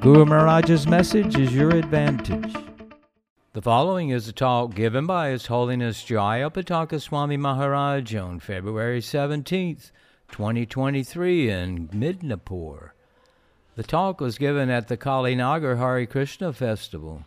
Guru Maharaj's message is your advantage. The following is a talk given by His Holiness Jaya Pataka Swami Maharaj on February 17th, 2023 in Midnapore. The talk was given at the Kalinagar Hare Krishna Festival.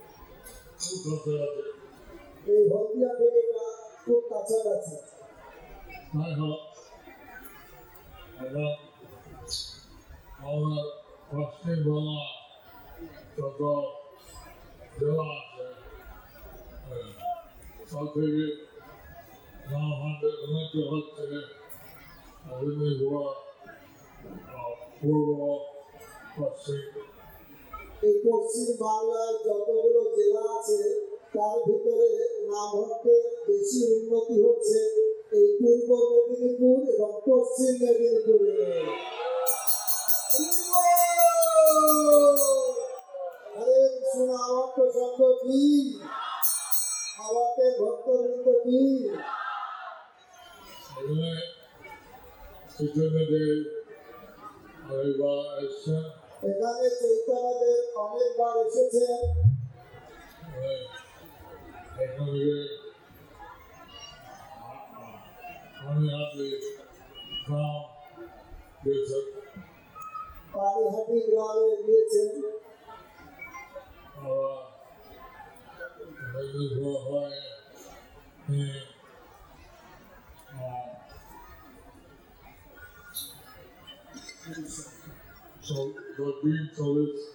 So we're doing service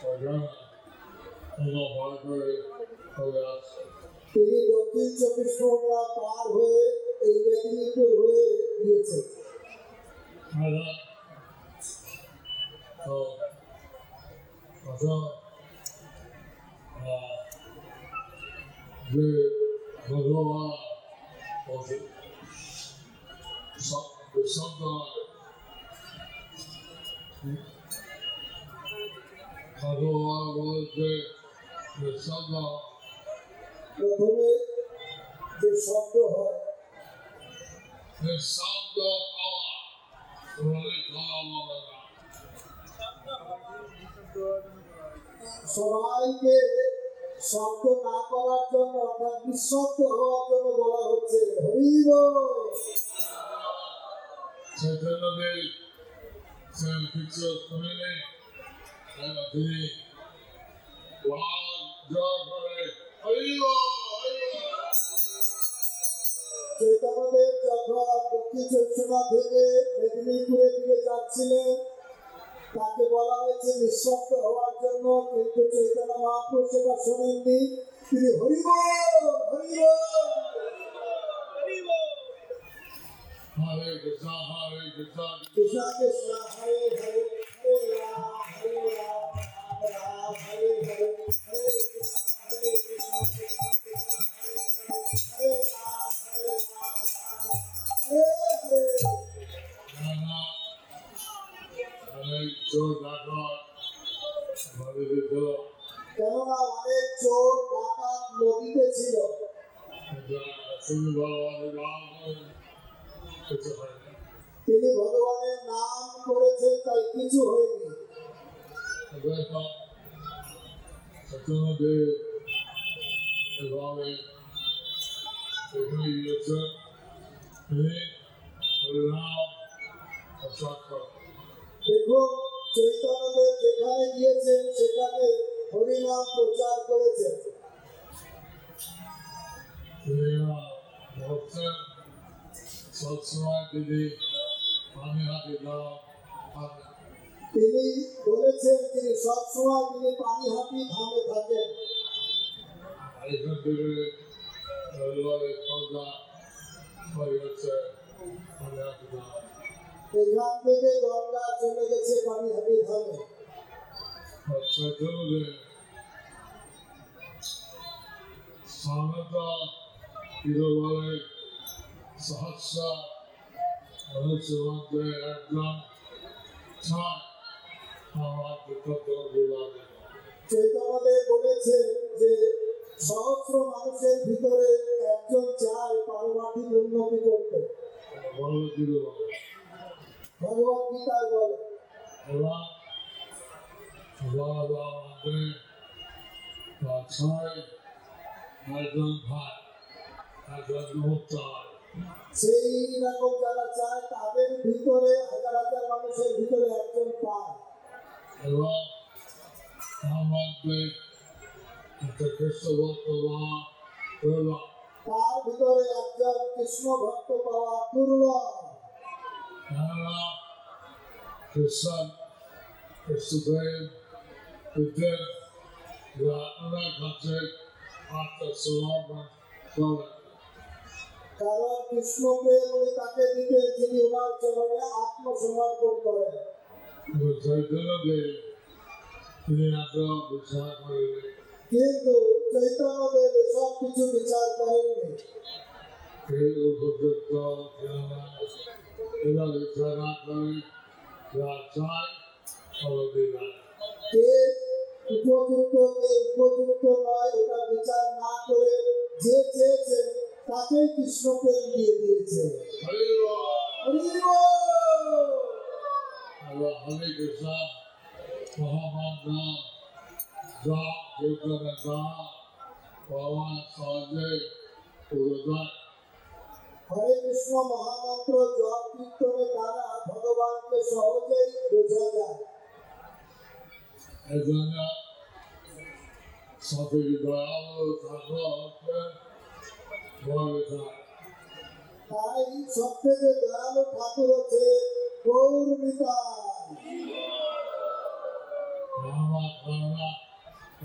for them in a voluntary service. I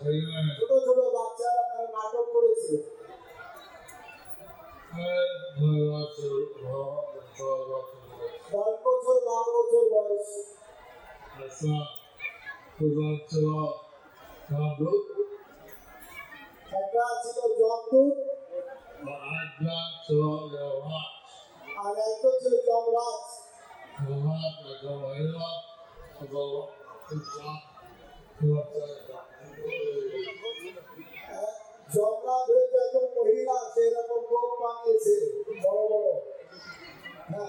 ছোট ছোট বাচ্চারা তারা নাটক করেছে। বারো বছর বয়স। একটা ছিল যমদূত আর একটা ছিল যমরাজ। যমরাজ একজন মহিলা, সেরকম লোক বানিয়েছে বড় বড়। হ্যাঁ,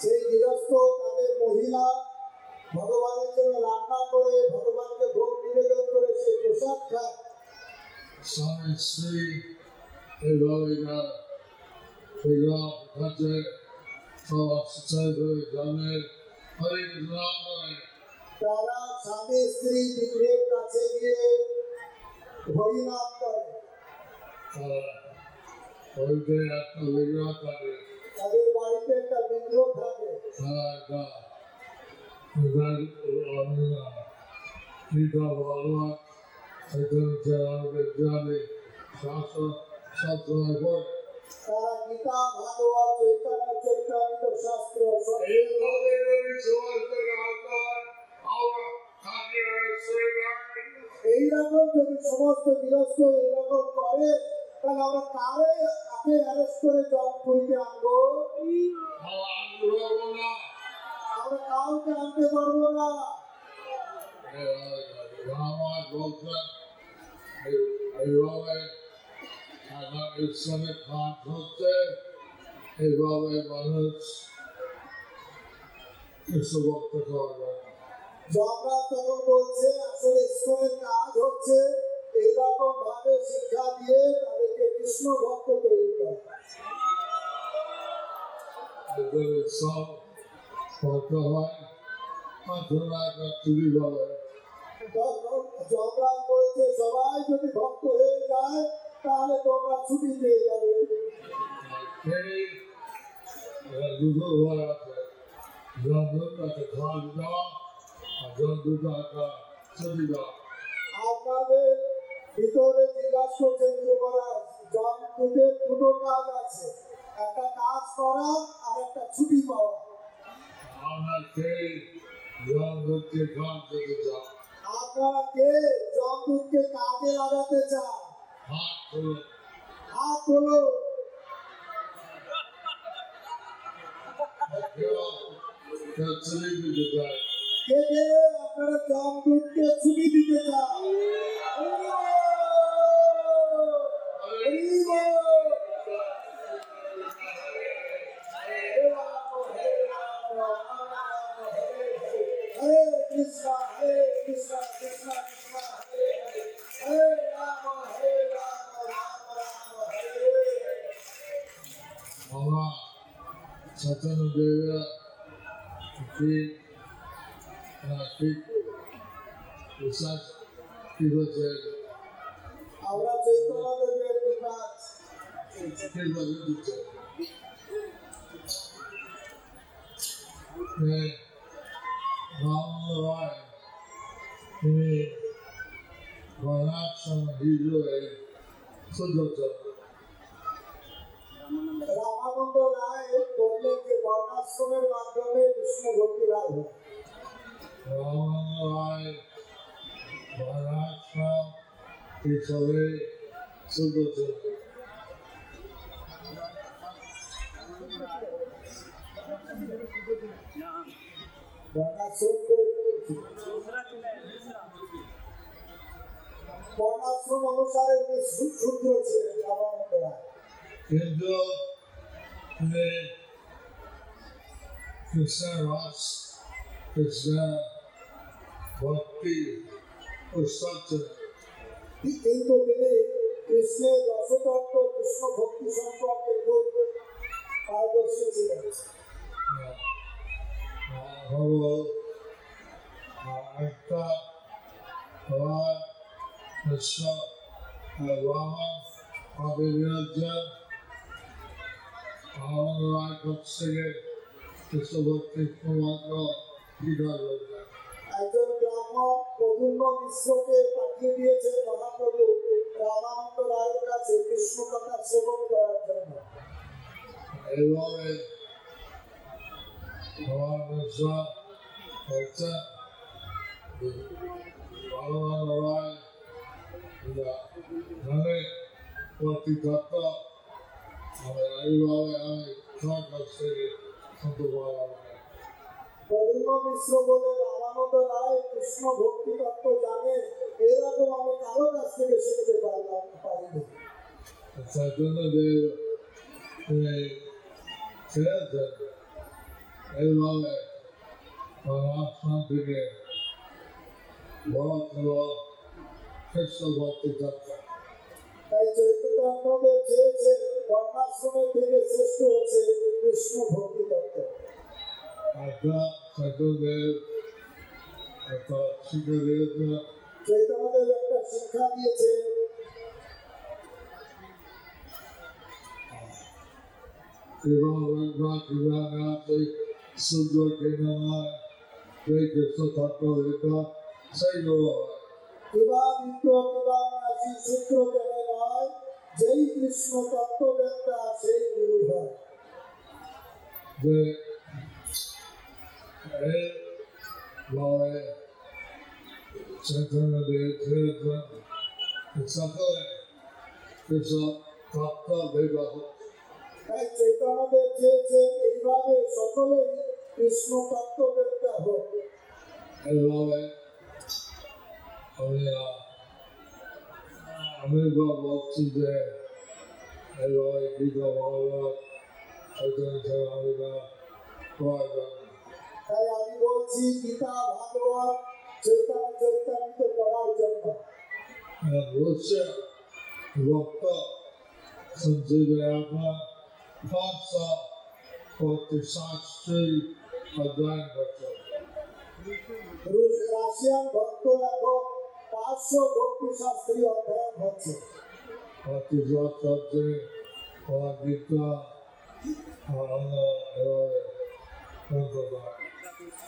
সেই গৃহস্থ তাদের মহিলা ভগবানের জন্য রান্না করে, ভগবানকে ভোগ নিবেদন করে, সেই প্রসাদ খায়। স্বামী স্ত্রী এইভাবে তারা স্বামী স্ত্রী বিগ্রহের কাছে গিয়ে হরিনাম করে। তাদের বাড়িতে একটা বিগ্রহ থাকে। এইরকম যদি সমস্ত গৃহস্থ এইরকম করে, তাহলে আমরা কারে আগে অ্যারেস্ট করে জব করিতে আনবো? আমরা কাউকে আনতে পারবো না। এইরকম ভাবে শিক্ষা দিয়ে তাদেরকে কৃষ্ণ ভক্ত তৈরি করে। সবাই যদি ভক্ত হয়ে যায় তাহলে তোমরা ছুটি পেয়ে যাবে। আপনাদের ভিতরে জিজ্ঞাসা করছেন যুবরাজ, জমদূতের দুটো কাজ আছে, একটা কাজ করা আর একটা ছুটি পাওয়া। আপনারা কে জমদূতকে কাজে লাগাতে চান? হাত তোলো। আপনারা জমদূতকে ছুটি দিতে চান? Krishna Bhakti Usata. The end of the day, Krishna Rasatantra, Krishna Bhakti Santantra, are the citizens. Hello, Akta, Raj, Krishna, Rama, Abhivyajan, Avanuraj Bhaksige, Krishna Bhakti Kumatra, Gita. একজন ব্রাহ্মণ প্রদুম্ন মিশ্রকে পাঠিয়ে দিয়েছেন মহাপ্রভু রামানন্দ রায়ের কাছে কৃষ্ণ কথা শ্রবণ করার জন্য। এইভাবে রামানন্দ রায় ধরে প্রতিগত এইভাবে আমি ছয় কাছে শুনতে পারলাম। প্রদুম্ন মিশ্র বলে রামানন্দ রায় কৃষ্ণ ভক্তি তত্ত্ব জানে, এরকম আমি কারো কাছ থেকে শুনতে পারলাম পারিনি। এইভাবে রাজস্থান থেকে কৃষ্ণ ভক্তি তত্ত্ব তাই চৈতন্যদেব চেয়েছেন বর্ণাশ্রমের থেকে শ্রেষ্ঠ হচ্ছে কৃষ্ণ ভক্তি তত্ত্ব। চৈতন্যদেব একটা শিক্ষা দিয়েছে যেই কৃষ্ণ তত্ত্ব ব্যক্তা সেই গুরু হয়। চৈতন্যদেব চেয়েছেন এইভাবে সকলেই কৃষ্ণ তত্ত্ববেত্তা হোক। এইভাবে আমি বলছি যে এইভাবে গীতা ভাগবত তাই আমি বলছি গীতা ভাগবত চৈতন্য করার জন্য ভক্ত সঞ্জীবনা 547 অধ্যায়ন করছে। রাশিয়ান ভক্ত এখন 500 ভক্তি শাস্ত্রী অধ্যায়ন হচ্ছে। ভক্তি শাস্ত্রী হচ্ছে ভগবত গীতা,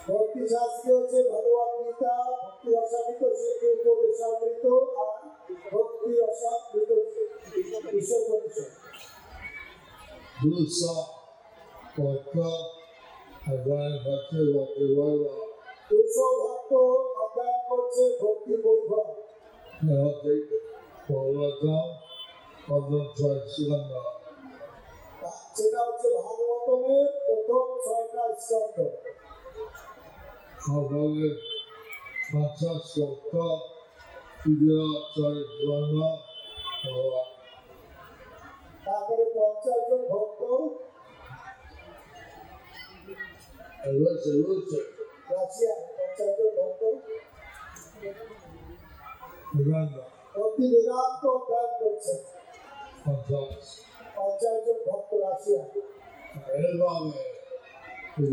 ভক্তি রসামৃত, শ্রী উপদেশামৃত আর ভক্তি রসামৃত ঈশ্বরপরিষদ। ভক্ত অধ্যয়ন করছে ভক্তি বৈভব। সেটা হচ্ছে ভাগবতের প্রথম 6টা স্কন্ধ। সকলে 50 জন ভক্ত অতি বেদান্ত অধ্যয়ন করছে। 50 জন ভক্ত রাশিয়া। ভক্ত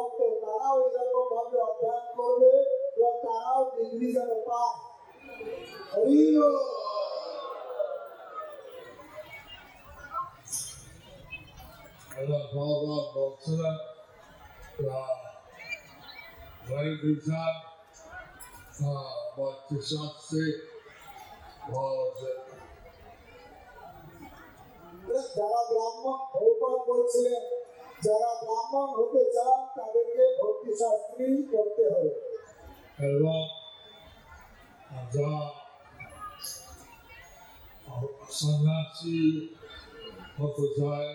ভক্ত তারাও এরকম ভাবে অধ্যয়ন করবে এবং তারাও ডিগ্রি যেন পায়। যারা ব্রাহ্মণ, ভগবান বলছিলেন যারা ব্রাহ্মণ হতে চান তাদেরকে ভক্তি শাস্ত্রী করতে হবে এবং যারা সন্ন্যাসী হতে চায়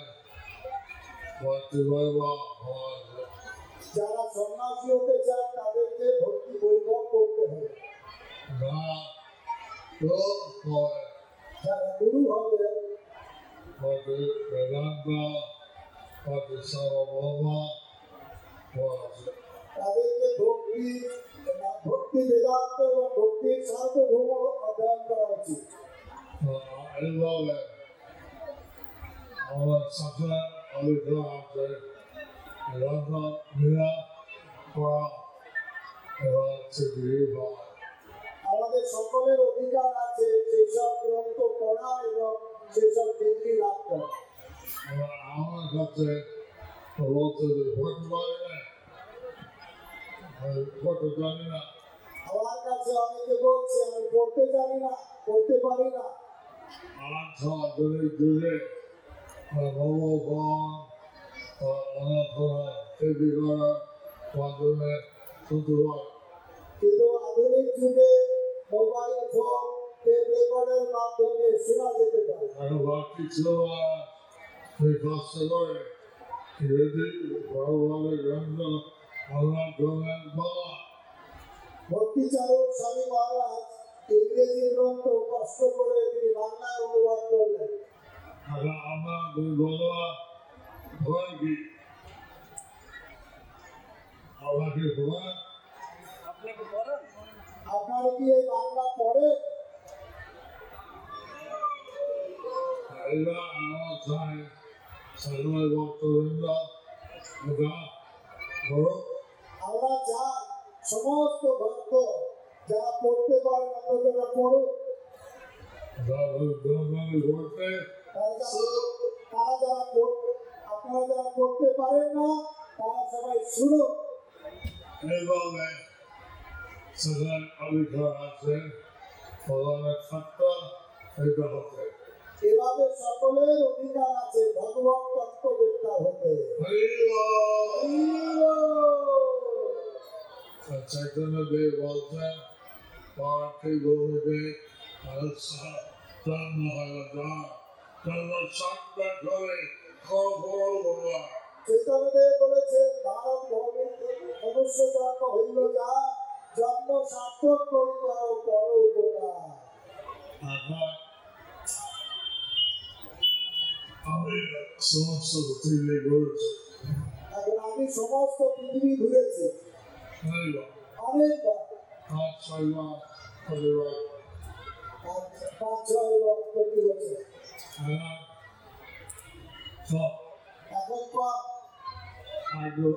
যারা সন্ন্যাসী হতে চান তাদেরকে ভক্তি বৈভব করতে হবে। যারা গুরু হবে তাদেরকে ভক্তি বেদান্ত এবং ভক্তির সার্বভৌম অধ্যয়ন করা উচিত। আমাদের সকলের অধিকার আছে সেসব গ্রন্থ পড়া এবং সেসব ডিগ্রি লাভ করা। আমার কাছে অনেকে বলছে আমি পড়তে জানি না, পড়তে পারি না। কিন্তু আধুনিক যুগে মোবাইল ফোন টেলিফোনের মাধ্যমে শোনা যেতে পারে। ভক্তিচারক স্বামী মহারাজ ইংরেজি গ্রন্থ কষ্ট করে তিনি বাংলায় অনুবাদ করলেন। আপনারা কি এই বাংলা পড়ে? আমরা চাই সমস্ত ভক্ত যারা পড়তে পারেন আপনারা পড়ুন, আপনারা যারা পড়তে পারেন না তারা সবাই শুনুন। এভাবে সকলের অধিকার আছে ভগবান তত্ত্ববেত্তা হতে। চৈতন্যদেব বলছেন পার্থে গৌরবে চৈতন্যদেব বলেছেন ভারত ভূমির মনুষ্য জন্ম হইল যা জন্ম সার্থক করি করো পর উপকার। আমি সমস্ত পৃথিবী ঘুরেছি আমার কাছে একজন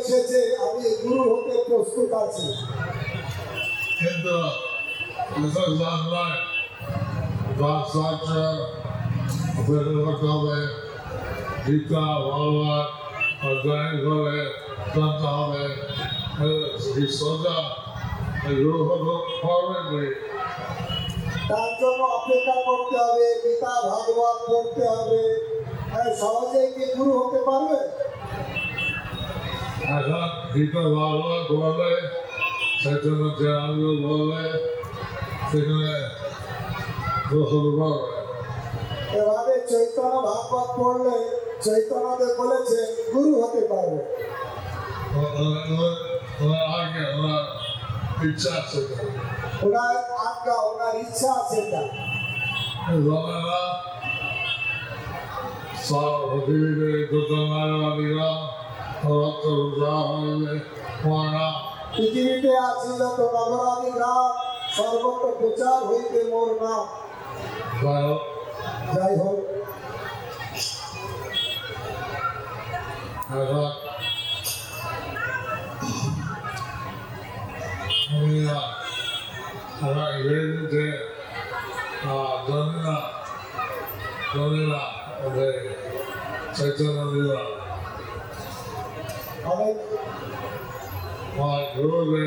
এসেছে আমি গুরু হতে প্রস্তুত আছি। কিন্তু তার জন্য অপেক্ষা করতে হবে, গীতা ভাগবত পড়তে হবে। সহজেই কি গুরু হতে পারবে? এখন গীতা ভাগবত বলে সেজন্য যে আমি বলে সেখানে এভাবে চৈতন্য ভাগবত পড়লে চৈতন্যদেব বলেছে গুরু হতে পারবে। আগে ওনার ইচ্ছা আছে, ওনার আজ্ঞা ওনার ইচ্ছা আছে। সব পৃথিবীতে আছি যত অপরাধী গ্রাম সর্বত্র প্রচার হইতে মোর নাম। যাই হোক, আমরা ইংরেজিতে ধর্মীয় ধর্মীয় চৈতন্য অনেক গুরুকে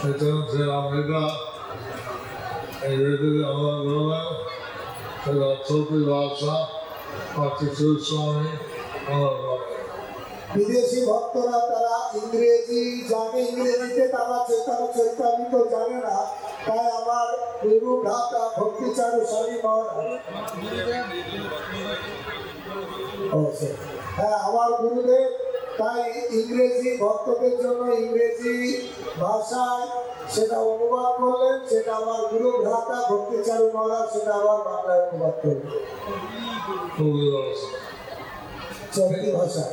চৈতন্য আমরা ইংরেজিতে আমরা গুরুবার চৌধুরী বাদশাহ কিশোর স্বামী আমরা বিদেশি ভক্তরা তারা ইংরেজি জানে, ইংরেজিতে তারা চৈতন্য চৈতন্য জানে না। তাই আমার গুরু ঢাকা ভক্তিচারু স্বামী মহারাজ, হ্যাঁ আমার গুরুদেব, তাই ইংরেজি ভক্তদের জন্য ইংরেজি ভাষায় সেটা অনুবাদ করলেন, সেটা আমার গুরু ঢাকা ভক্তিচারু মহারাজ সেটা আবার বাংলায় অনুবাদ করলেন চলতি ভাষায়।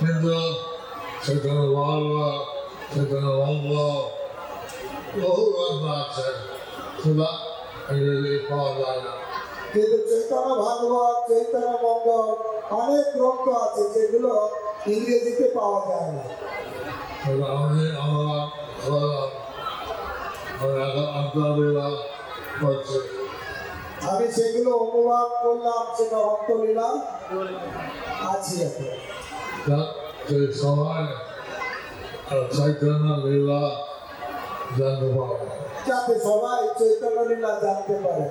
কিন্তু সেখানে বাংলা, সেখানে বাংলা বহু ভাষা আছে, সেটা ইংরেজি পাওয়া যায় না। কিন্তু চৈতন্য ভাগবত, চৈতন্য মঙ্গল অনেক গ্রন্থ আছে যেগুলো ইংরেজিতে পাওয়া যায় না। আমি আমি সেগুলো অনুবাদ করলাম, সেটা অন্তলীলা আছে। সবাই চৈতন্য লীলা জানতে পারে, যাতে সবাই চৈতন্য লীলা জানতে পারে।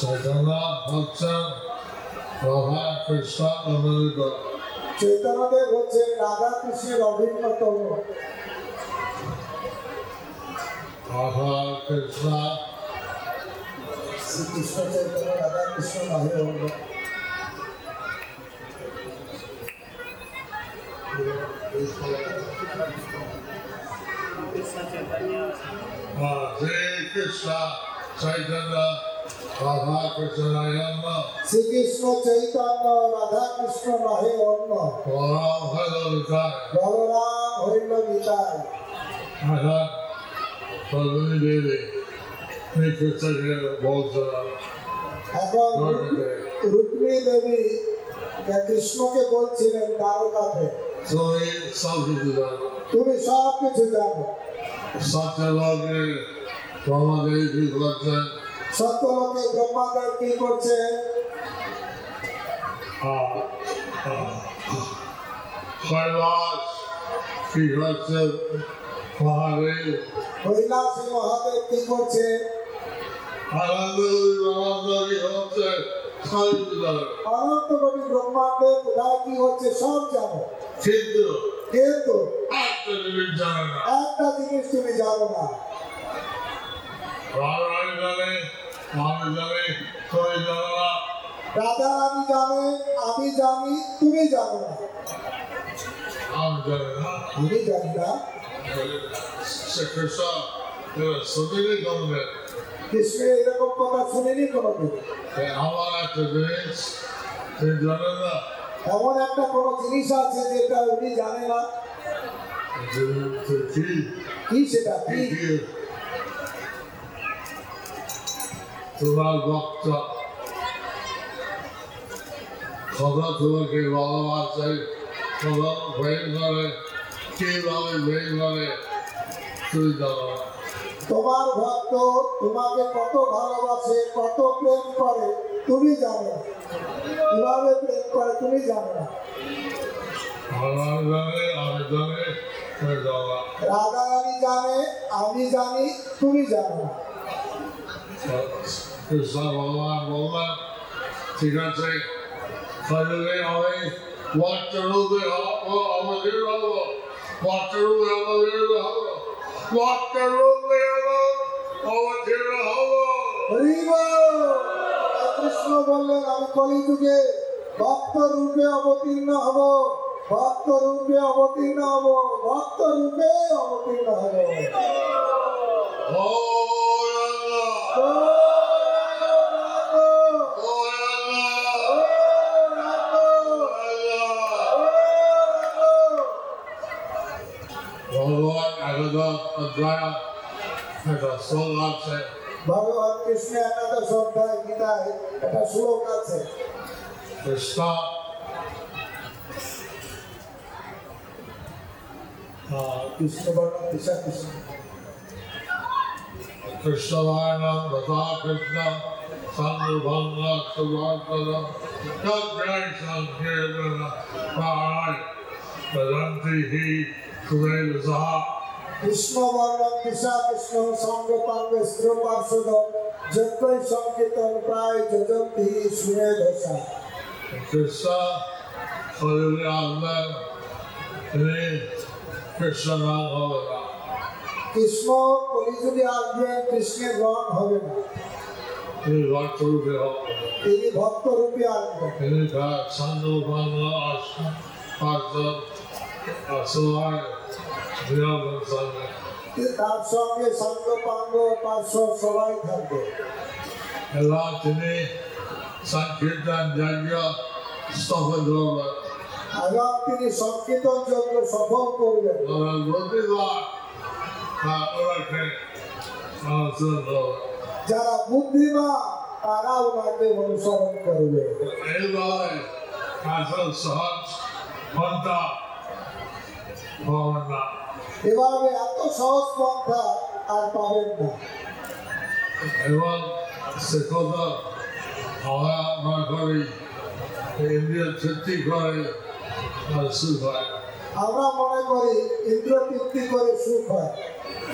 চৈতন্য হচ্ছেন রাধা কৃষ্ণের অভিন্ন, চৈতন্যদেব হচ্ছেন রাধা কৃষ্ণের অভিন্নতম। রাধা কৃষ্ণ শ্রীকৃষ্ণ চৈতন্য রাধা কৃষ্ণ বাহির হল। শ্রীকৃষ্ণ চৈতন্য রাধা কৃষ্ণ নহে অন্য, বলরাম হইল গীতায়। এখন রুক্মিণী দেবী কৃষ্ণকে বলছিলেন দ্বারকাতে, তুমি সব কিছু জানো, তুমি সব কিছু জানো। সত্যলোকে ব্রহ্মাদেব কি করছেন, সত্যলোকে ব্রহ্মাদেব কি করছেন, কৈলাস কি করছেন, মহাদেব কৈলাস মহাদেব কি করছেন, আনন্দ কি হচ্ছে, অনন্ত কবি ব্রহ্মাণ্ডে কোথায় কি হচ্ছে সব জানো। কিন্তু একটা জিনিস তুমি জানো না। রাধা রানী জানে, আমি জানি, তুমি জানো না। আমি জানি না, কৃষ্ণ এরকম কথা শুনিনি কোনোদিন। আমার একটা জিনিস তুমি জানো না, এমন একটা কোন জিনিস আছে যেটা উনি জানে না। কি সেটা? তোমার ভক্ত সদা তোমাকে ভালোবাসে, সদা প্রেম করে, কিভাবে প্রেম করে তুই জানো। তোমার ভক্ত তোমাকে কত ভালোবাসে, কত প্রেম করে তুমি জানো না, কিভাবে প্রেম করে তুমি জানো না। রাধা রানী জানে, আমি জানি, তুমি জানো না। কৃষ্ণ ভগবান বললেন, ঠিক আছে কৃষ্ণ বললেন, আমি কলিযুগে ভক্ত রূপে অবতীর্ণ হব, ভক্ত রূপে অবতীর্ণ হব, ভক্ত রূপে অবতীর্ণ হব। ও Madhya, and a song of it. Bhagavan Krishna, another song by Gita, and a slow concert. They start Krishna Krishna Krishna. Krishna Vana, Radha Krishna, Sandhu Bhanga, Savartara, the grand Sankirtana, Parai, Vedanti, He, Kuvel Zaha. Krishna Vana, Krishna Krishna, Sandhu Bhanga, Sriparsudha, Jatai Sankirtana, Prai, Jajanti, Srinadasa. Krishna, Kalinagar, Hare Krishna Festival. Krishna, Kalinagar Hare Krishna Festival. He bhakt rupiah. He bhakt rupiah. He bhakt sandhu bhanga ashna ashna aswar dhyavan sandhu. He bhakt sandhu sandhu bhanga ashna aswar dhyavan. Allah tini sankirtan jagya stafan dhyavan. Agapini sankirtan jagya stafan dhyavan. Orang buddhilah, orang ke, orang sendiri. যারা বুদ্ধিমান তারা ওনাকে অনুসরণ করবে। এইবার আসল সহজ পন্থা পাবেন না। এভাবে এত সহজ পন্থা আর পাবেন না। এবং সেটা আমরা না করি, ইন্দ্রিয় তৃপ্তি করে সুখ হয়। আমরা মনে করি ইন্দ্রিয় তৃপ্তি করে সুখ হয়।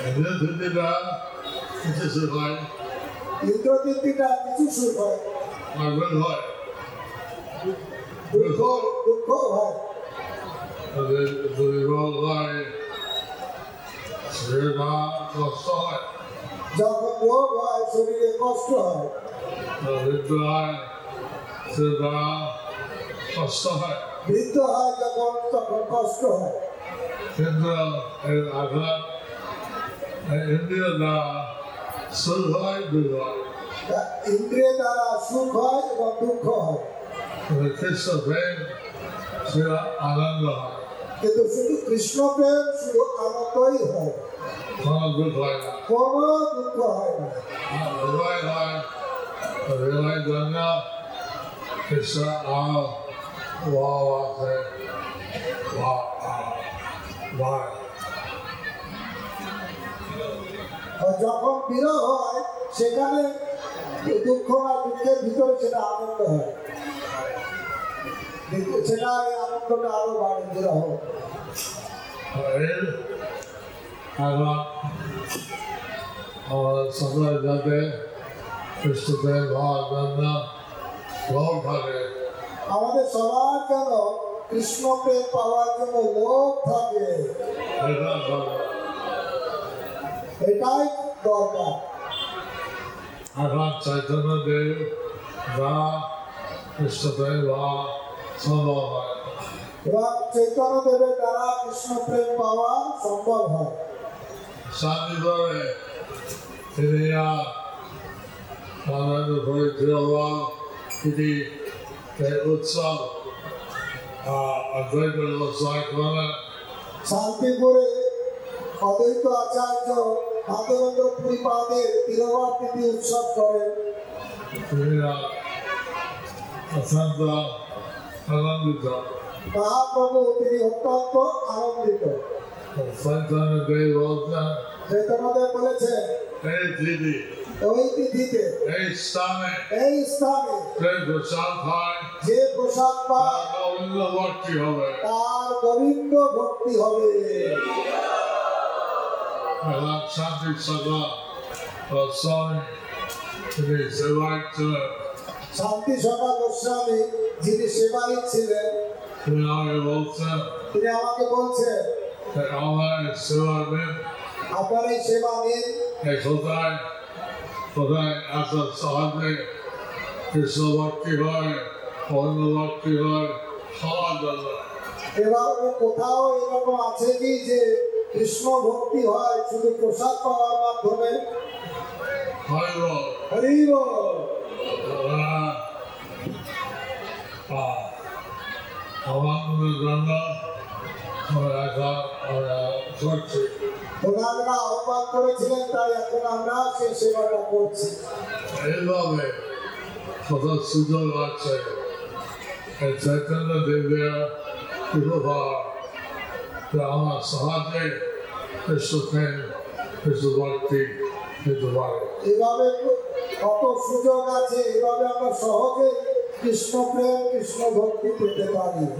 ইন্দ্রিয় তৃপ্তিটা কিছু সুখ হয়। ইন্দ্রতৃপ্তিটা কিছু সুখ হয়, দুঃখ হয়, যখন রোগ হয় শরীরে কষ্ট হয়, বৃদ্ধ হয় যখন তখন কষ্ট হয়। আঘাত ইন্দ্রিয় দ্বারা সুখ হয়, দুঃখ হয়, ইন্দ্রিয় দ্বারা সুখ হয় এবং দুঃখ হয়। কৃষ্ণ প্রেম সেটা আনন্দ হয়, কিন্তু শুধু কৃষ্ণ প্রেম শুধু আনন্দই হয়, কোনো দুঃখ হয় না, কোনো দুঃখ হয় না। হৃদয় হয়, হৃদয় জন্য কৃষ্ণ আছে ভাই। যখন বিরহ হয় সেখানে দুঃখ বা দুঃখের ভিতরে সেটা আনন্দ হয়, সেটা আনন্দটা আরো বাড়ে বিরহ। সবাই যাতে কৃষ্ণদের লোভ থাকে, আমাদের সবার যেন কৃষ্ণকে পাওয়ার জন্য লোভ থাকে, এটাই দরকার। আঘাত চৈতন্য দেব বা কৃষ্ণপ্রেম বা সম্ভব হয়, এবং চৈতন্য দেবের দ্বারা কৃষ্ণপ্রেম পাওয়া সম্ভব হয়। স্বামী ভাবে তিনি আর তিনি উৎসব উৎসাহ করেন। শান্তিপুরে অদ্বৈত আচার্য উৎসব করেন, মহাপ্রভু তিনি অত্যন্ত আনন্দিত। চৈতন্যদেব বলেছেন যে প্রসাদ পায় তার গোবিন্দ ভক্তি হবে। শান্তি সভা গোস্বামী যিনি সেবায়িত ছিলেন তিনি আমাকে বলছেন, আপনার এই সেবা নিন, সহজে কৃষ্ণ ভক্তি হয়, অন্য ভক্তি হয়, এবার কোথাও এরকম আছে কি যে কৃষ্ণ ভক্তি হয় শুধু প্রসাদ পাওয়ার মাধ্যমে? আমার জন্য ভগবানরা আহ্বান করেছিলেন, তাই এখন আমরা সেই সেবাটা করছি। এইভাবে সদা সুন্দর লাগছে। চৈতন্য দেবের কৃপায় আমার সমাজে সুখের কিছু ভক্তি পেতে পারে। এভাবে কত সুযোগ আছে, এভাবে আমরা সহজে কৃষ্ণ প্রেম কৃষ্ণ ভক্তি পেতে পারি। জয়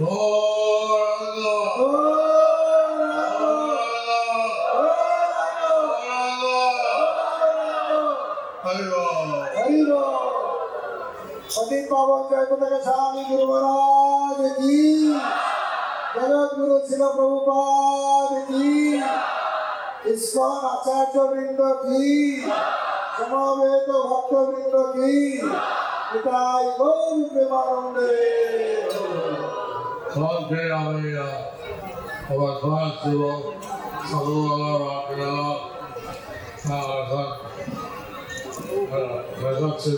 পতাকা স্বামী গুরু মহারাজ কি, জগৎগুরু শিল প্রভুপাদ কি, ইস্কন আচার্যবৃন্দ কি, সমবেত ভক্তবৃন্দ কি, এটাই গৌর প্রেমানন্দে। সবকে আমি আমার ঘর ছিল সাধু কালকে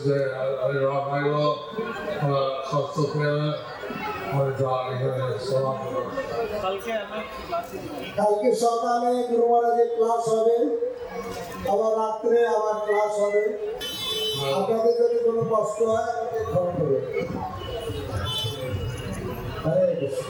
সকালে গুরু মহারাজের ক্লাস হবে, আবার রাত্রে আবার ক্লাস হবে। আপনাদের যদি কোনো কষ্ট হয় আমাকে ক্ষমা করবেন। হরে কৃষ্ণ।